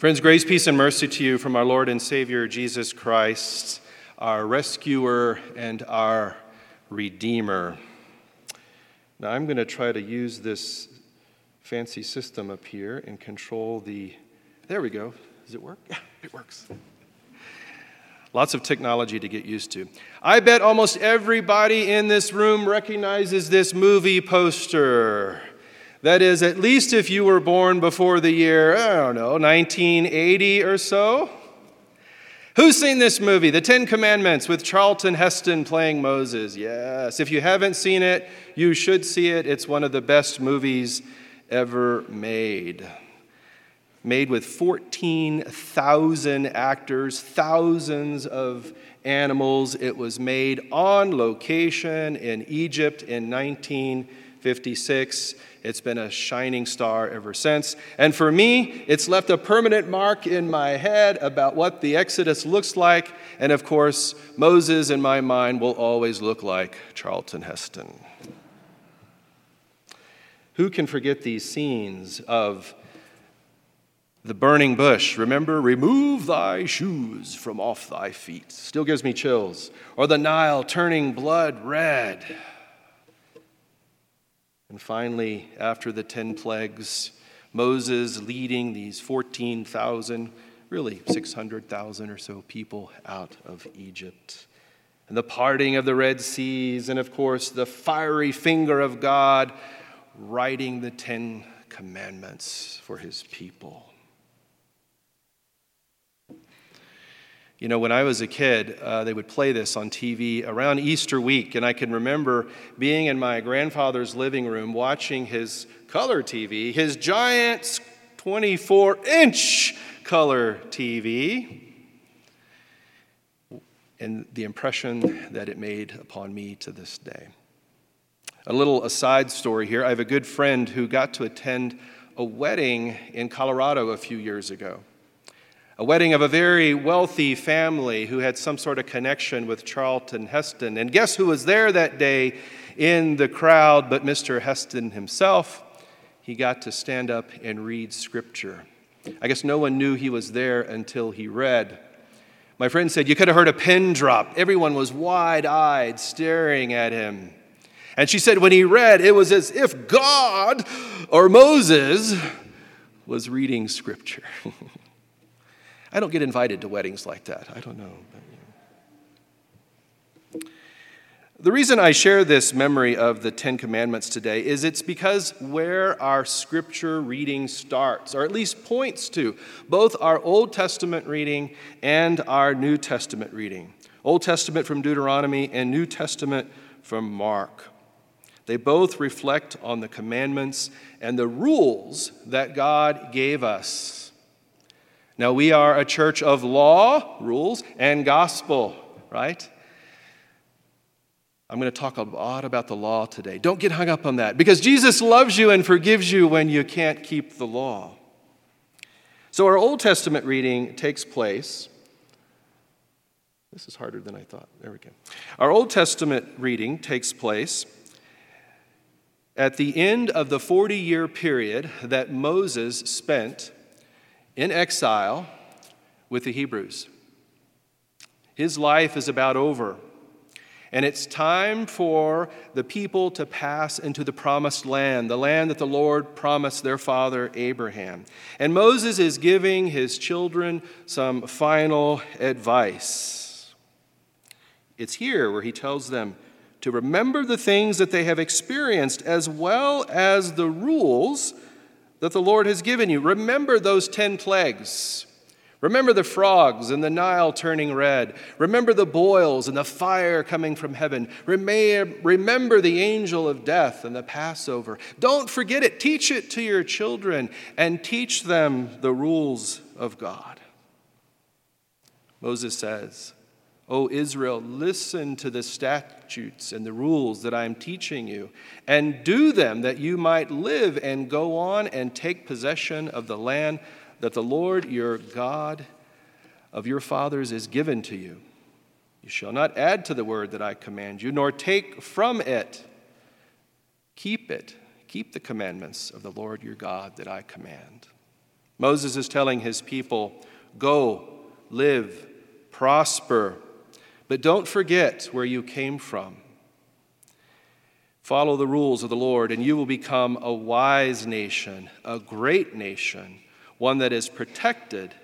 Friends, grace, peace, and mercy to you from our Lord and Savior, Jesus Christ, our rescuer and our redeemer. Now, I'm going to try to use this fancy system up here and control the... There we go. Does it work? Yeah, it works. Lots of technology to get used to. I bet almost everybody in this room recognizes this movie poster. That is, at least if you were born before the year, 1980 or so. Who's seen this movie, The 10 Commandments, with Charlton Heston playing Moses? Yes, if you haven't seen it, you should see it. It's one of the best movies ever made. Made with 14,000 actors, thousands of animals. It was made on location in Egypt in 1956. It's been a shining star ever since. And for me, it's left a permanent mark in my head about what the Exodus looks like. And of course, Moses in my mind will always look like Charlton Heston. Who can forget these scenes of the burning bush? Remember, remove thy shoes from off thy feet. Still gives me chills. Or the Nile turning blood red. And finally, after the 10 plagues, Moses leading these 14,000, really 600,000 or so people out of Egypt. And the parting of the Red Seas, and of course, the fiery finger of God writing the 10 commandments for his people. You know, when I was a kid, they would play this on TV around Easter week, and I can remember being in my grandfather's living room watching his color TV, his giant 24-inch color TV, and the impression that it made upon me to this day. A little aside story here. I have a good friend who got to attend a wedding in Colorado a few years ago. A wedding of a very wealthy family who had some sort of connection with Charlton Heston. And guess who was there that day in the crowd but Mr. Heston himself? He got to stand up and read scripture. I guess no one knew he was there until he read. My friend said, you could have heard a pin drop. Everyone was wide-eyed staring at him. And she said when he read, it was as if God or Moses was reading scripture. I don't get invited to weddings like that. I don't know. The reason I share this memory of the Ten Commandments today is it's because where our scripture reading starts, or at least points to, both our Old Testament reading and our New Testament reading. Old Testament from Deuteronomy and New Testament from Mark. They both reflect on the commandments and the rules that God gave us. Now, we are a church of law, rules, and gospel, right? I'm going to talk a lot about the law today. Don't get hung up on that, because Jesus loves you and forgives you when you can't keep the law. So our Old Testament reading takes place. This is harder than I thought. There we go. Our Old Testament reading takes place at the end of the 40-year period that Moses spent in exile with the Hebrews. His life is about over, and it's time for the people to pass into the promised land, the land that the Lord promised their father Abraham. And Moses is giving his children some final advice. It's here where he tells them to remember the things that they have experienced, as well as the rules that the Lord has given you. Remember those 10 plagues. Remember the frogs and the Nile turning red. Remember the boils and the fire coming from heaven. Remember the angel of death and the Passover. Don't forget it. Teach it to your children and teach them the rules of God. Moses says, O Israel, listen to the statutes and the rules that I am teaching you, and do them that you might live and go on and take possession of the land that the Lord your God of your fathers is given to you. You shall not add to the word that I command you, nor take from it. Keep the commandments of the Lord your God that I command. Moses is telling his people, go, live, prosper, but don't forget where you came from. Follow the rules of the Lord, and you will become a wise nation, a great nation, one that is protected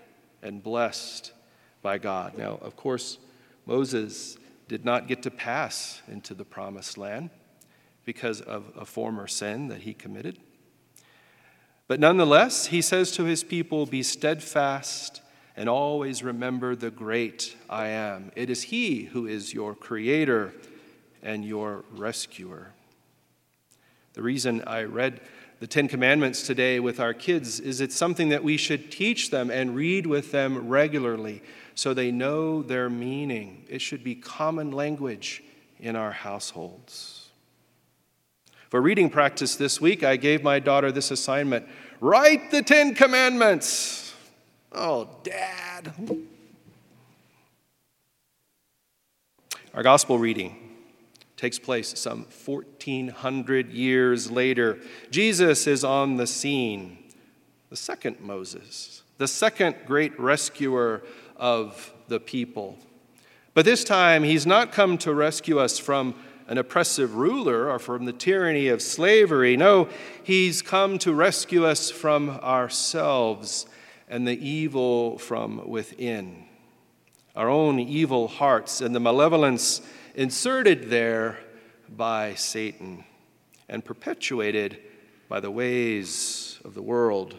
and blessed by God. Now, of course, Moses did not get to pass into the promised land because of a former sin that he committed. But nonetheless, he says to his people, be steadfast and always remember the great I am. It is he who is your creator and your rescuer. The reason I read the Ten Commandments today with our kids is it's something that we should teach them and read with them regularly so they know their meaning. It should be common language in our households. For reading practice this week, I gave my daughter this assignment: write the Ten Commandments. Oh, Dad. Our gospel reading takes place some 1,400 years later. Jesus is on the scene, the second Moses, the second great rescuer of the people. But this time, he's not come to rescue us from an oppressive ruler or from the tyranny of slavery. No, he's come to rescue us from ourselves and the evil from within, our own evil hearts and the malevolence inserted there by Satan and perpetuated by the ways of the world.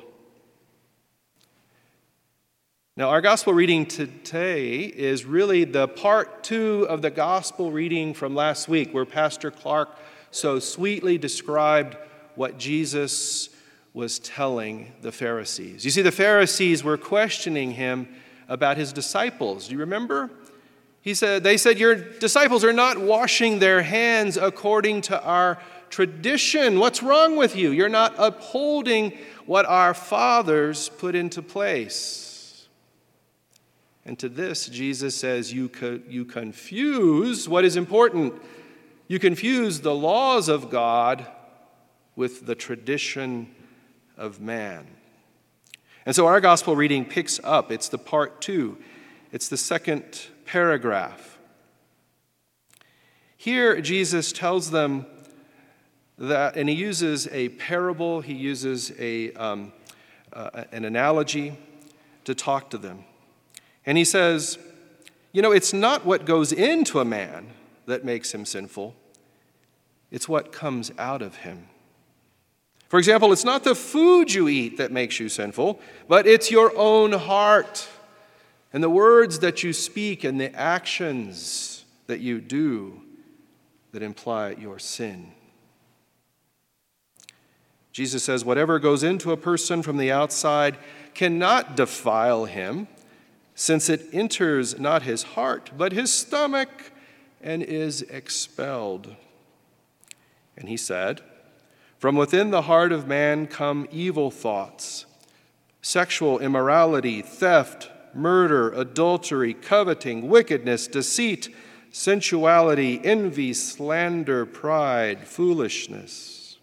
Now, our gospel reading today is really the part two of the gospel reading from last week, where Pastor Clark so sweetly described what Jesus was telling the Pharisees. You see, the Pharisees were questioning him about his disciples. Do you remember? They said, your disciples are not washing their hands according to our tradition. What's wrong with you? You're not upholding what our fathers put into place. And to this, Jesus says, you confuse what is important. You confuse the laws of God with the tradition of man. And so our gospel reading picks up. It's the part two. It's the second paragraph. Here, Jesus tells them that, and he uses a parable, he uses an analogy to talk to them. And he says, it's not what goes into a man that makes him sinful, it's what comes out of him. For example, it's not the food you eat that makes you sinful, but it's your own heart and the words that you speak and the actions that you do that imply your sin. Jesus says, whatever goes into a person from the outside cannot defile him, since it enters not his heart, but his stomach, and is expelled. And he said, from within the heart of man come evil thoughts, sexual immorality, theft, murder, adultery, coveting, wickedness, deceit, sensuality, envy, slander, pride, foolishness.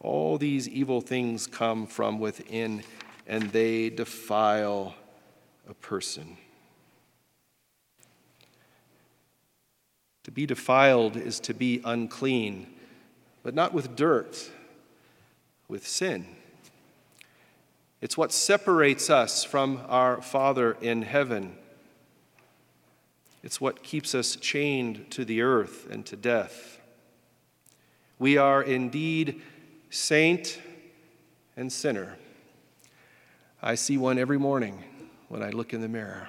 All these evil things come from within, and they defile a person. To be defiled is to be unclean, but not with dirt, with sin. It's what separates us from our Father in heaven. It's what keeps us chained to the earth and to death. We are indeed saint and sinner. I see one every morning when I look in the mirror.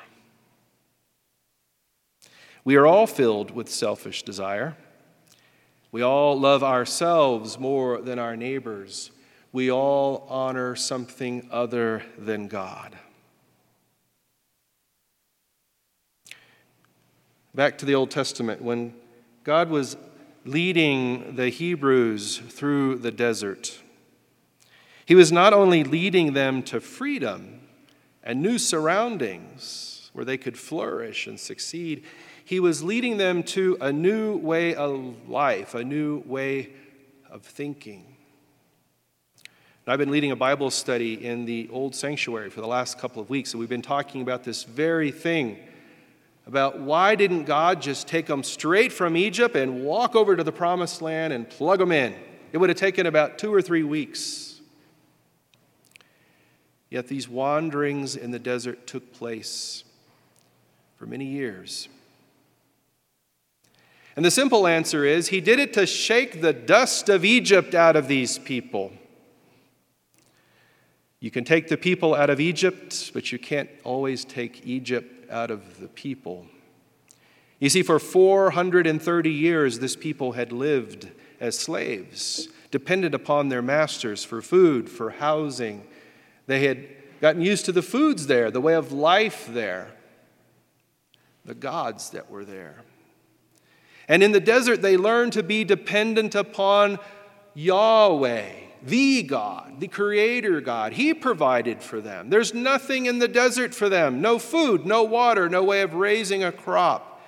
We are all filled with selfish desire. We all love ourselves more than our neighbors. We all honor something other than God. Back to the Old Testament, when God was leading the Hebrews through the desert, he was not only leading them to freedom and new surroundings where they could flourish and succeed, he was leading them to a new way of life, a new way of thinking. And I've been leading a Bible study in the old sanctuary for the last couple of weeks, and we've been talking about this very thing, about why didn't God just take them straight from Egypt and walk over to the promised land and plug them in? It would have taken about 2 or 3 weeks. Yet these wanderings in the desert took place for many years. And the simple answer is, he did it to shake the dust of Egypt out of these people. You can take the people out of Egypt, but you can't always take Egypt out of the people. You see, for 430 years, this people had lived as slaves, dependent upon their masters for food, for housing. They had gotten used to the foods there, the way of life there, the gods that were there. And in the desert, they learned to be dependent upon Yahweh, the God, the Creator God. He provided for them. There's nothing in the desert for them. No food, no water, no way of raising a crop.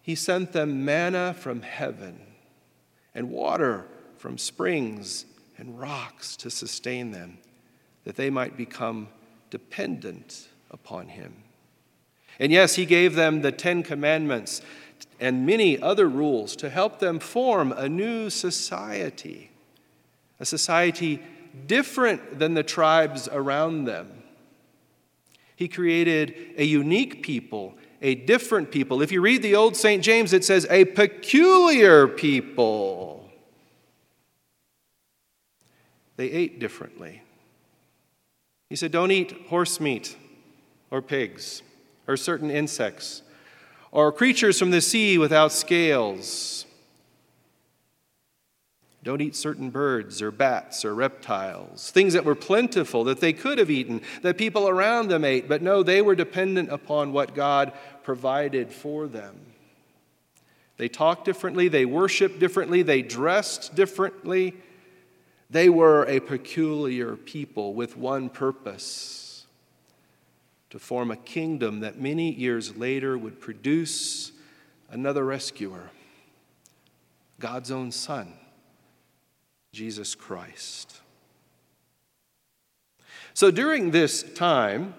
He sent them manna from heaven and water from springs and rocks to sustain them, that they might become dependent upon him. And yes, he gave them the 10 Commandments and many other rules to help them form a new society, a society different than the tribes around them. He created a unique people, a different people. If you read the old St. James, it says a peculiar people. They ate differently. He said, don't eat horse meat or pigs or certain insects, or creatures from the sea without scales. Don't eat certain birds or bats or reptiles, things that were plentiful that they could have eaten, that people around them ate, but no, they were dependent upon what God provided for them. They talked differently, they worshiped differently, they dressed differently. They were a peculiar people with one purpose: to form a kingdom that many years later would produce another rescuer, God's own Son, Jesus Christ. So during this time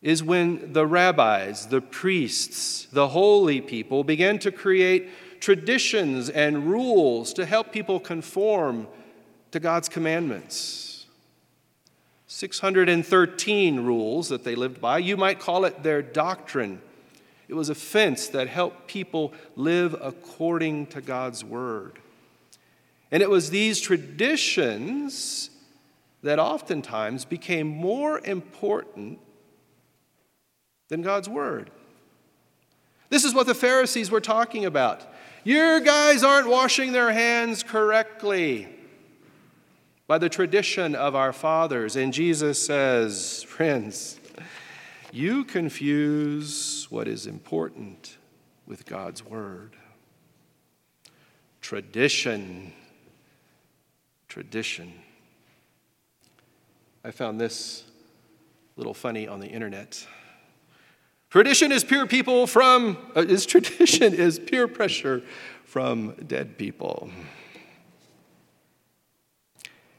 is when the rabbis, the priests, the holy people began to create traditions and rules to help people conform to God's commandments. 613 rules that they lived by. You might call it their doctrine. It was a fence that helped people live according to God's word. And it was these traditions that oftentimes became more important than God's word. This is what the Pharisees were talking about. You guys aren't washing their hands correctly, by the tradition of our fathers. And Jesus says, friends, you confuse what is important with God's word. Tradition. I found this a little funny on the internet. Tradition is peer pressure from dead people.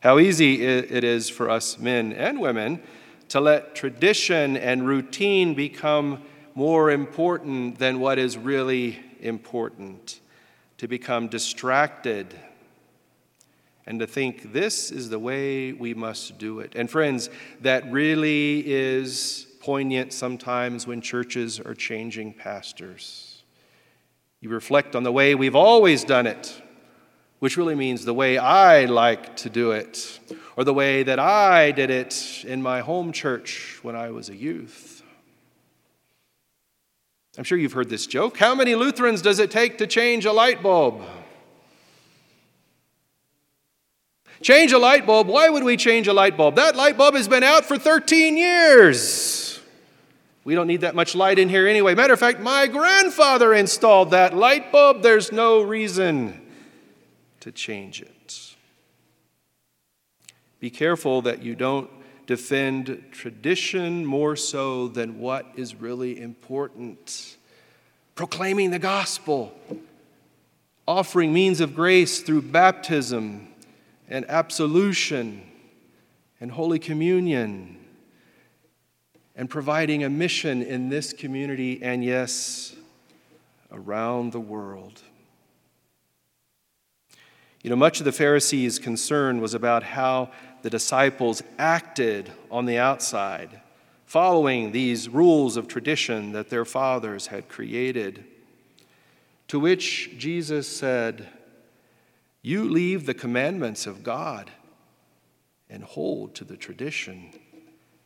How easy it is for us men and women to let tradition and routine become more important than what is really important, to become distracted, and to think this is the way we must do it. And friends, that really is poignant sometimes when churches are changing pastors. You reflect on the way we've always done it, which really means the way I like to do it, or the way that I did it in my home church when I was a youth. I'm sure you've heard this joke. How many Lutherans does it take to change a light bulb? Change a light bulb? Why would we change a light bulb? That light bulb has been out for 13 years. We don't need that much light in here anyway. Matter of fact, my grandfather installed that light bulb. There's no reason to change it. Be careful that you don't defend tradition more so than what is really important. Proclaiming the gospel, offering means of grace through baptism and absolution, and Holy Communion and providing a mission in this community and, yes, around the world. You know, much of the Pharisees' concern was about how the disciples acted on the outside, following these rules of tradition that their fathers had created. To which Jesus said, "You leave the commandments of God and hold to the tradition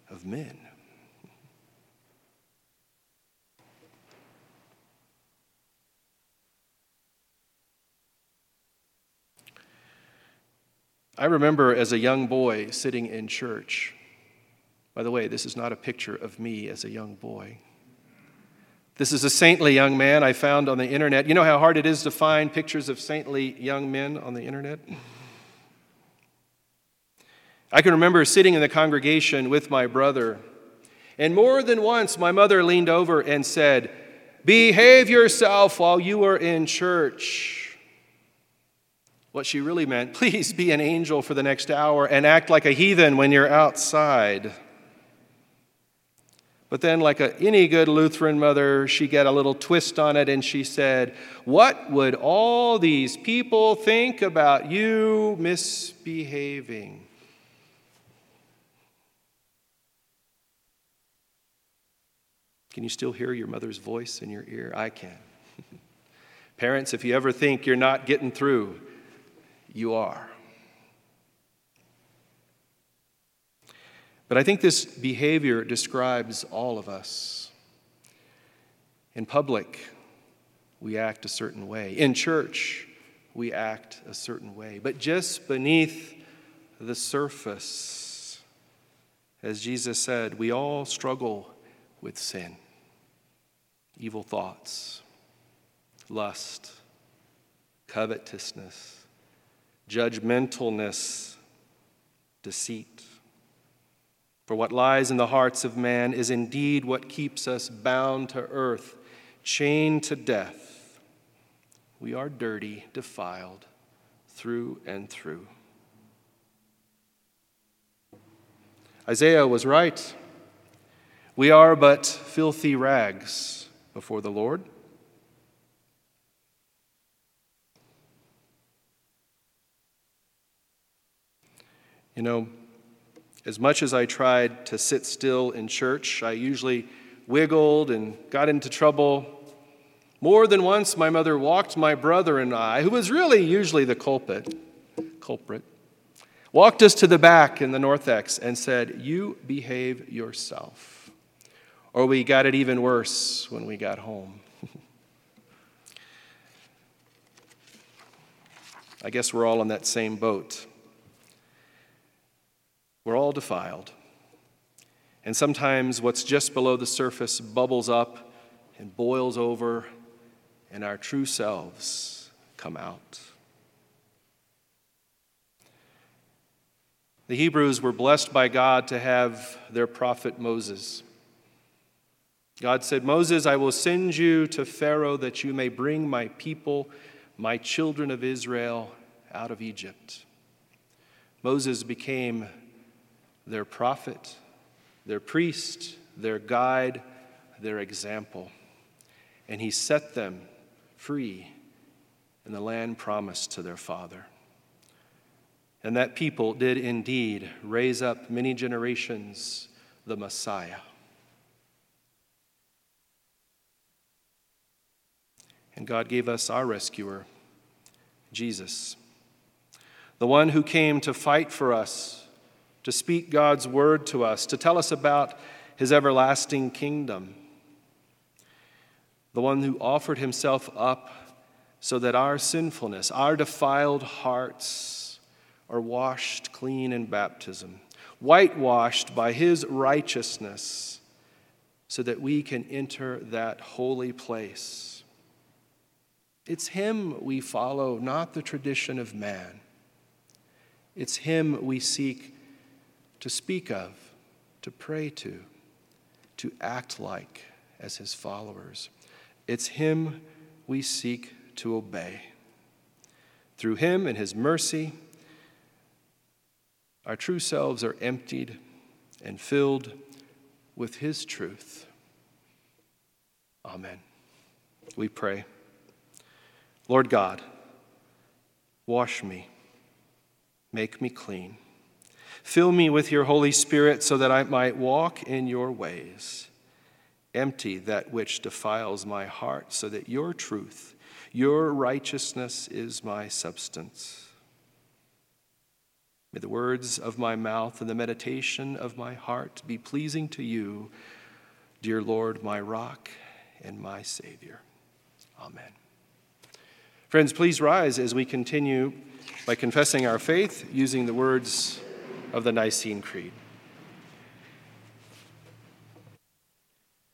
of men." I remember as a young boy sitting in church. By the way, this is not a picture of me as a young boy. This is a saintly young man I found on the internet. You know how hard it is to find pictures of saintly young men on the internet? I can remember sitting in the congregation with my brother, and more than once my mother leaned over and said, "Behave yourself while you are in church." What she really meant, please be an angel for the next hour and act like a heathen when you're outside. But then, like any good Lutheran mother, she got a little twist on it and she said, "What would all these people think about you misbehaving?" Can you still hear your mother's voice in your ear? I can. Parents, if you ever think you're not getting through, you are. But I think this behavior describes all of us. In public, we act a certain way. In church, we act a certain way. But just beneath the surface, as Jesus said, we all struggle with sin, evil thoughts, lust, covetousness, judgmentalness, deceit. For what lies in the hearts of man is indeed what keeps us bound to earth, chained to death. We are dirty, defiled, through and through. Isaiah was right. We are but filthy rags before the Lord. You know, as much as I tried to sit still in church, I usually wiggled and got into trouble. More than once, my mother walked my brother and I, who was really usually the culprit, walked us to the back in the narthex and said, "You behave yourself." Or we got it even worse when we got home. I guess we're all on that same boat. We're all defiled. And sometimes what's just below the surface bubbles up and boils over, and our true selves come out. The Hebrews were blessed by God to have their prophet Moses. God said, "Moses, I will send you to Pharaoh that you may bring my people, my children of Israel, out of Egypt." Moses became their prophet, their priest, their guide, their example. And he set them free in the land promised to their father. And that people did indeed raise up many generations the Messiah. And God gave us our rescuer, Jesus, the one who came to fight for us, to speak God's word to us, to tell us about his everlasting kingdom. The one who offered himself up so that our sinfulness, our defiled hearts are washed clean in baptism, whitewashed by his righteousness so that we can enter that holy place. It's him we follow, not the tradition of man. It's him we seek to speak of, to pray to act like as his followers. It's him we seek to obey. Through him and his mercy, Our true selves are emptied and filled with his truth. Amen. We pray. Lord God, wash me, make me clean. Fill me with your Holy Spirit so that I might walk in your ways. Empty that which defiles my heart so that your truth, your righteousness is my substance. May the words of my mouth and the meditation of my heart be pleasing to you, dear Lord, my rock and my Savior. Amen. Friends, please rise as we continue by confessing our faith using the words of the Nicene Creed.